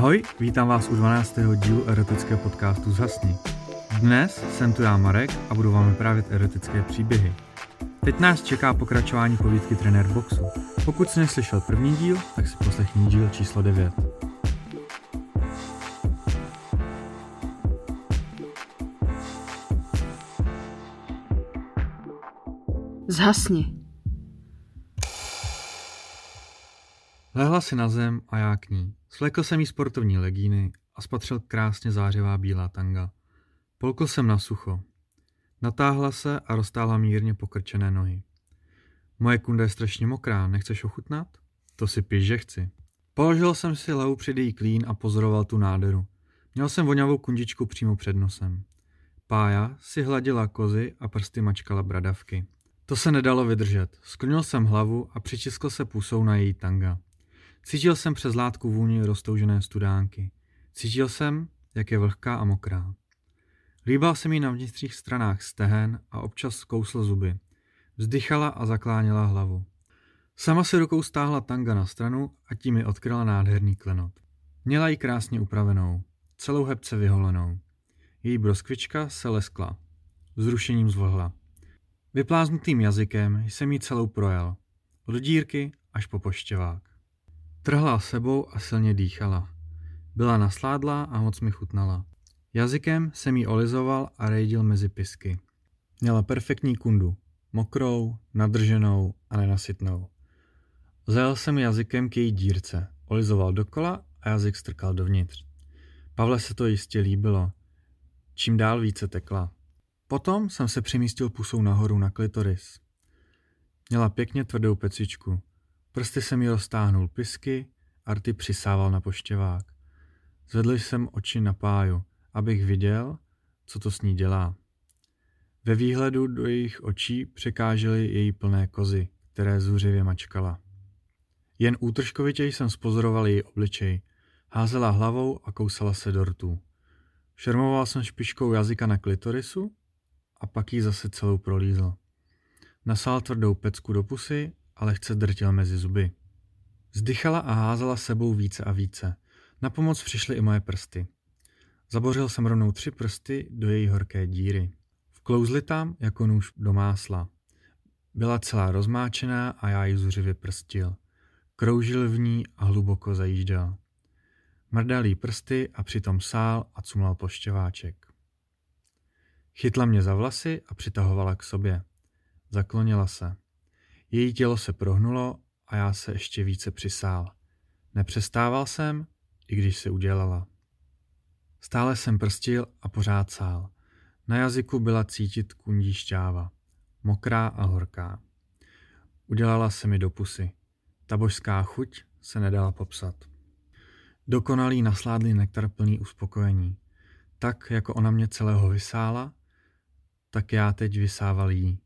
Ahoj, vítám vás u 12. dílu erotického podcastu Zhasni. Dnes jsem tu já Marek a budu vám vyprávět erotické příběhy. Teď nás čeká pokračování povídky Trenér boxu. Pokud jsi neslyšel první díl, tak si poslechni díl číslo 9. Zhasni. Lehla si na zem a já k ní. Slekl jsem jí sportovní legíny a spatřil krásně zářivá bílá tanga. Polkl jsem na sucho. Natáhla se a roztáhla mírně pokrčené nohy. Moje kunda je strašně mokrá, nechceš ochutnat? To si piš, že chci. Položil jsem si levu před její klín a pozoroval tu nádheru. Měl jsem voňavou kundičku přímo před nosem. Pája si hladila kozy a prsty mačkala bradavky. To se nedalo vydržet. Sklonil jsem hlavu a přičiskl se pusou na její tanga. Cítil jsem přes látku vůni roztoužené studánky. Cítil jsem, jak je vlhká a mokrá. Líbal jsem jí na vnitřních stranách stehen a občas zkousl zuby. Vzdychala a zaklánila hlavu. Sama si rukou stáhla tanga na stranu a tím mi odkryla nádherný klenot. Měla ji krásně upravenou, celou hebce vyholenou. Její broskvička se leskla. Vzrušením zvlhla. Vypláznutým jazykem jsem jí celou projel. Od dírky až po poštěvák. Trhla sebou a silně dýchala. Byla nasládlá a moc mi chutnala. Jazykem jsem jí olizoval a rejdil mezi pisky. Měla perfektní kundu. Mokrou, nadrženou a nenasytnou. Zajel jsem jazykem k její dírce. Olizoval dokola a jazyk strkal dovnitř. Pavle se to jistě líbilo. Čím dál více tekla. Potom jsem se přemístil pusou nahoru na klitoris. Měla pěkně tvrdou pecičku. Prsty jsem jí roztáhnul pisky a rty přisával na poštěvák. Zvedl jsem oči na páju, abych viděl, co to s ní dělá. Ve výhledu do jejich očí překážely její plné kozy, které zuřivě mačkala. Jen útržkovitě jsem spozoroval její obličej. Házela hlavou a kousala se do rtů. Šermoval jsem špičkou jazyka na klitorisu a pak jí zase celou prolízl. Nasál tvrdou pecku do pusy a lehce drtil mezi zuby. Zdychala a házela sebou více a více. Na pomoc přišly i moje prsty. Zabořil jsem rovnou 3 prsty do její horké díry. Vklouzli tam jako nůž do másla. Byla celá rozmáčená a já ji zuřivě prstil. Kroužil v ní a hluboko zajížděl. Mrdal jí prsty a přitom sál a cumlal poštěváček. Chytla mě za vlasy a přitahovala k sobě. Zaklonila se. Její tělo se prohnulo a já se ještě více přisál. Nepřestával jsem, i když se udělala. Stále jsem prstil a pořád sál. Na jazyku byla cítit kundí šťáva. Mokrá a horká. Udělala se mi do pusy. Ta božská chuť se nedala popsat. Dokonalý nasládlý nektar plný uspokojení. Tak, jako ona mě celého vysála, tak já teď vysával jí.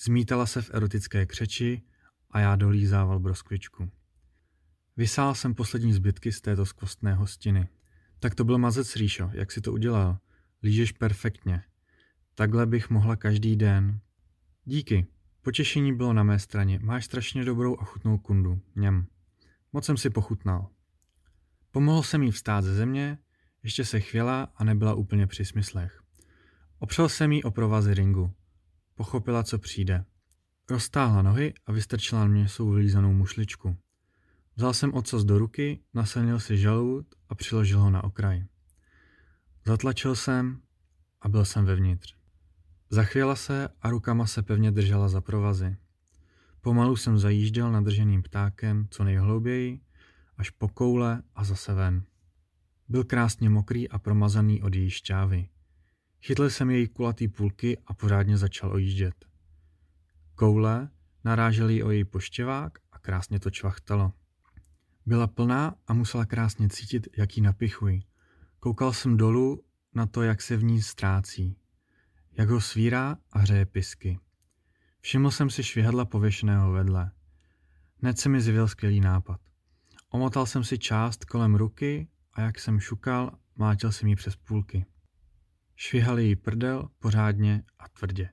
Zmítala se v erotické křeči a já dolízával broskvičku. Vysál jsem poslední zbytky z této skvostné hostiny. Tak to byl mazec, Ríšo, jak si to udělal? Lížeš perfektně. Takhle bych mohla každý den. Díky, potěšení bylo na mé straně. Máš strašně dobrou a chutnou kundu. Mňam. Moc jsem si pochutnal. Pomohl jsem jí vstát ze země, ještě se chvěla a nebyla úplně při smyslech. Opřel jsem jí o provazy ringu. Pochopila, co přijde. Roztáhla nohy a vystrčila na mě svou vylízanou mušličku. Vzal jsem ocas do ruky, nasenil si žalud a přiložil ho na okraj. Zatlačil jsem a byl jsem vevnitř. Zachvěla se a rukama se pevně držela za provazy. Pomalu jsem zajížděl nadrženým ptákem co nejhlouběji, až po koule a zase ven. Byl krásně mokrý a promazaný od její šťávy. Chytl jsem její kulatý půlky a pořádně začal ojíždět. Koule narážely o její poštěvák a krásně to čvachtalo. Byla plná a musela krásně cítit, jak ji napichuji. Koukal jsem dolů na to, jak se v ní ztrácí, jak ho svírá a hřeje pisky. Všiml jsem si švihadla pověšeného vedle. Hned se mi zjevil skvělý nápad. Omotal jsem si část kolem ruky a jak jsem šukal, mlátil jsem ji přes půlky. Švihal jí prdel pořádně a tvrdě.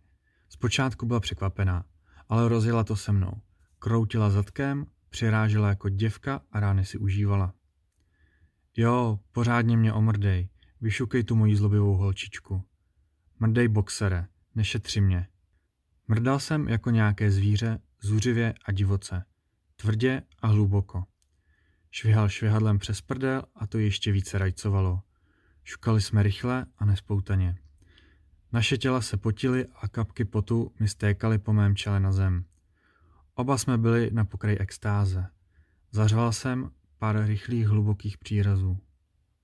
Zpočátku byla překvapená, ale rozjela to se mnou. Kroutila zadkem, přirážela jako děvka a rány si užívala. Jo, pořádně mě omrdej, vyšukej tu moji zlobivou holčičku. Mrdej, boxere, nešetři mě. Mrdal jsem jako nějaké zvíře, zuřivě a divoce, tvrdě a hluboko. Švihal švihadlem přes prdel a to ještě více rajcovalo. Šukali jsme rychle a nespoutaně. Naše těla se potily a kapky potu mi stékaly po mém čele na zem. Oba jsme byli na pokraji extáze. Zařval jsem pár rychlých hlubokých přírazů.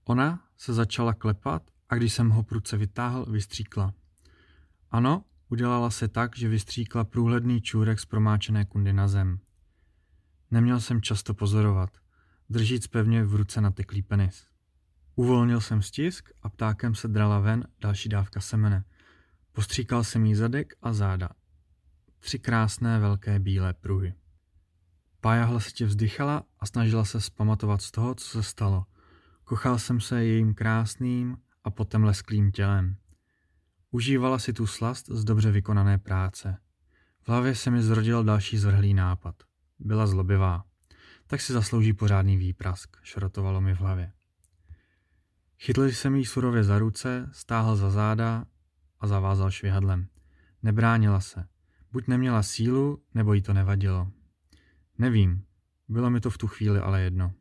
Ona se začala klepat a když jsem ho prudce vytáhl, vystříkla. Ano, udělala se tak, že vystříkla průhledný čůrek z promáčené kundy na zem. Neměl jsem čas to pozorovat, držíc pevně v ruce nateklý penis. Uvolnil jsem stisk a ptákem se drala ven další dávka semene. Postříkal jsem jí zadek a záda. 3 krásné velké bílé pruhy. Pája hlasitě vzdychala a snažila se zpamatovat z toho, co se stalo. Kochal jsem se jejím krásným a potom lesklým tělem. Užívala si tu slast z dobře vykonané práce. V hlavě se mi zrodil další zvrhlý nápad. Byla zlobivá. Tak si zaslouží pořádný výprask, šrotovalo mi v hlavě. Chytl jsem jí surově za ruce, stáhl za záda a zavázal švihadlem. Nebránila se. Buď neměla sílu, nebo jí to nevadilo. Nevím, bylo mi to v tu chvíli ale jedno.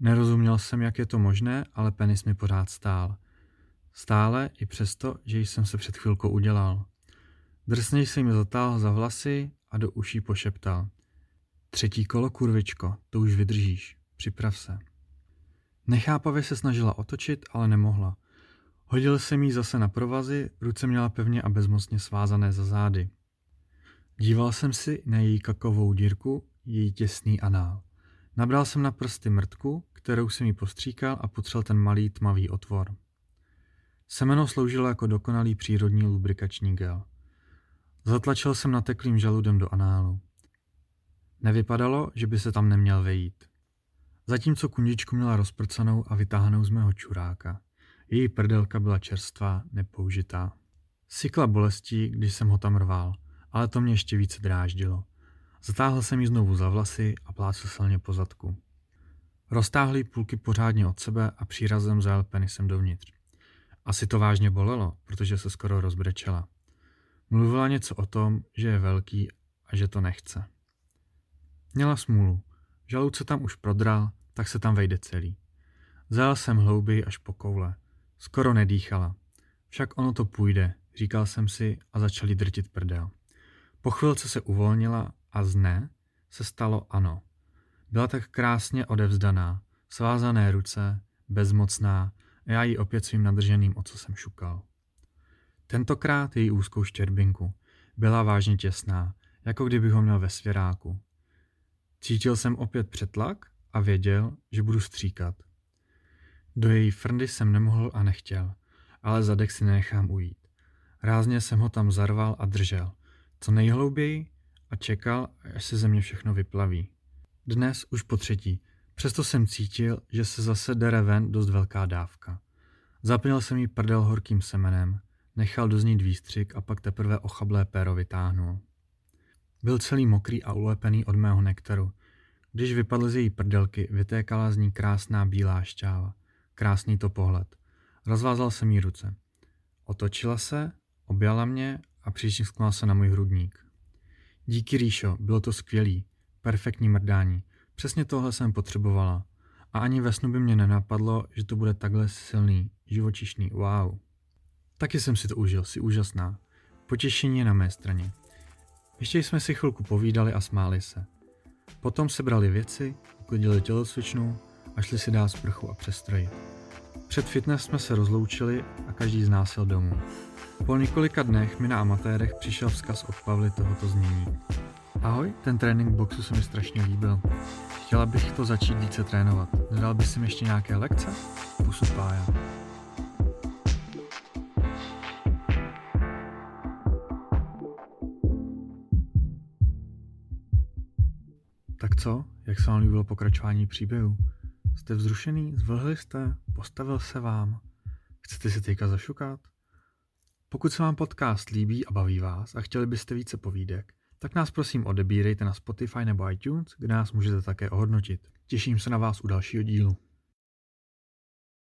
Nerozuměl jsem, jak je to možné, ale penis mi pořád stál. Stále i přesto, že jsem se před chvilkou udělal. Drsněji jsem ji zatáhl za vlasy a do uší pošeptal. 3. kolo, kurvičko, to už vydržíš, připrav se. Nechápavě se snažila otočit, ale nemohla. Hodil jsem jí zase na provazy, ruce měla pevně a bezmocně svázané za zády. Díval jsem si na její kakovou dírku, její těsný anál. Nabral jsem na prsty mrtku, kterou jsem jí postříkal a potřel ten malý tmavý otvor. Semeno sloužilo jako dokonalý přírodní lubrikační gel. Zatlačil jsem nateklým žaludem do análu. Nevypadalo, že by se tam neměl vejít. Zatímco kundičku měla rozprcanou a vytáhanou z mého čuráka. Její prdelka byla čerstvá, nepoužitá. Sykla bolestí, když jsem ho tam rval, ale to mě ještě více dráždilo. Zatáhl jsem ji znovu za vlasy a plácl silně po zadku. Roztáhl jí půlky pořádně od sebe a přírazem zajel penisem dovnitř. Asi to vážně bolelo, protože se skoro rozbrečela. Mluvila něco o tom, že je velký a že to nechce. Měla smůlu. Žalud se tam už prodral, tak se tam vejde celý. Zajel jsem hlouběji až po koule. Skoro nedýchala. Však ono to půjde, říkal jsem si a začal jí drtit prdel. Po chvilce se uvolnila a z ne se stalo ano. Byla tak krásně odevzdaná, svázané ruce, bezmocná a já ji opět svým nadrženým ocasem šukal. Tentokrát její úzkou štěrbinku. Byla vážně těsná, jako kdybych ho měl ve svěráku. Cítil jsem opět přetlak a věděl, že budu stříkat. Do její frndy jsem nemohl a nechtěl, ale zadek si nenechám ujít. Rázně jsem ho tam zarval a držel, co nejhlouběji a čekal, až se ze mě všechno vyplaví. Dnes už po 3. Přesto jsem cítil, že se zase dere ven dost velká dávka. Zapnil jsem jí prdel horkým semenem, nechal doznít výstřik a pak teprve ochablé péro vytáhnul. Byl celý mokrý a ulepený od mého nektaru. Když vypadl z její prdelky, vytékala z ní krásná bílá šťáva. Krásný to pohled. Rozvázal jsem jí ruce. Otočila se, objala mě a přištiskla se na můj hrudník. Díky, Ríšo, bylo to skvělý. Perfektní mrdání. Přesně tohle jsem potřebovala. A ani ve snu by mě nenapadlo, že to bude takhle silný, živočišný. Wow. Taky jsem si to užil, si úžasná. Potěšení je na mé straně. Ještě jsme si chvilku povídali a smáli se. Potom sebrali věci, uklidili tělocvičnu a šli si dát sprchu a přestrojit. Před fitness jsme se rozloučili a každý z nás jel domů. Po několika dnech mi na amatérech přišel vzkaz od Pavly tohoto znění. Ahoj, ten trénink boxu se mi strašně líbil. Chtěla bych to začít více trénovat. Nedal bys jim ještě nějaké lekce? Pusu, Pája. Tak co? Jak se vám líbilo pokračování příběhu? Jste vzrušený? Zvlhli jste? Postavil se vám? Chcete si teďka zašukat? Pokud se vám podcast líbí a baví vás a chtěli byste více povídek, tak nás prosím odebírejte na Spotify nebo iTunes, kde nás můžete také ohodnotit. Těším se na vás u dalšího dílu.